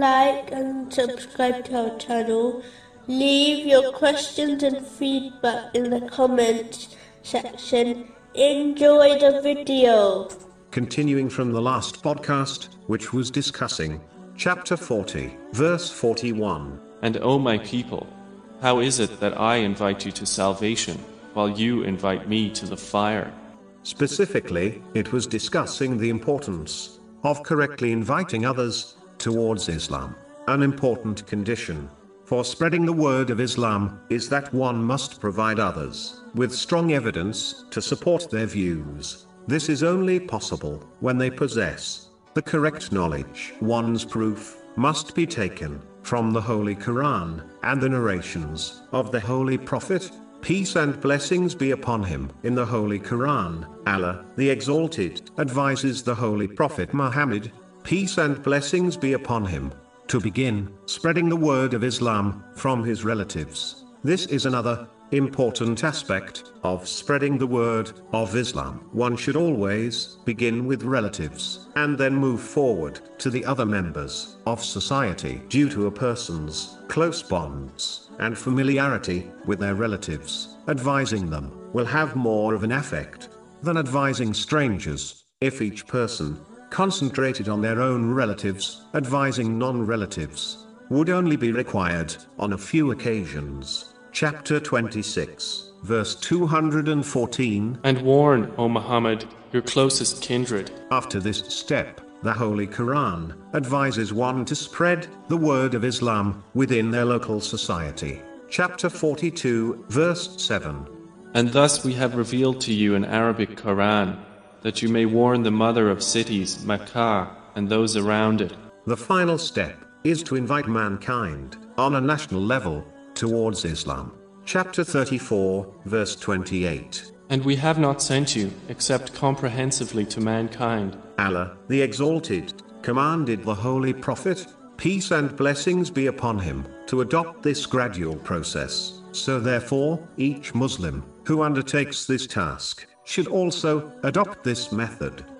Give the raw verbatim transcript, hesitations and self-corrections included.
like and subscribe to our channel. Leave your questions and feedback in the comments section. Enjoy the video. Continuing from the last podcast, which was discussing chapter forty, verse forty-one. And O my people, how is it that I invite you to salvation, while you invite me to the fire? Specifically, it was discussing the importance of correctly inviting others towards Islam. An important condition for spreading the word of Islam is that one must provide others with strong evidence to support their views. This is only possible when they possess the correct knowledge. One's proof must be taken from the Holy Quran and the narrations of the Holy Prophet. Peace and blessings be upon him. In the Holy Quran, Allah, the Exalted, advises the Holy Prophet Muhammad, peace and blessings be upon him, to begin spreading the word of Islam from his relatives. This is another important aspect of spreading the word of Islam. One should always begin with relatives and then move forward to the other members of society. Due to a person's close bonds and familiarity with their relatives, advising them will have more of an effect than advising strangers. If each person concentrated on their own relatives, advising non-relatives would only be required on a few occasions. Chapter twenty-six, verse two hundred fourteen. And warn, O Muhammad, your closest kindred. After this step, the Holy Quran advises one to spread the word of Islam within their local society. Chapter forty-two, verse seven. And thus we have revealed to you an Arabic Quran, that you may warn the mother of cities, Mecca, and those around it. The final step is to invite mankind on a national level towards Islam. Chapter thirty-four, verse twenty-eight. And we have not sent you, except comprehensively to mankind. Allah, the Exalted, commanded the Holy Prophet, peace and blessings be upon him, to adopt this gradual process. So therefore, each Muslim who undertakes this task should also adopt this method.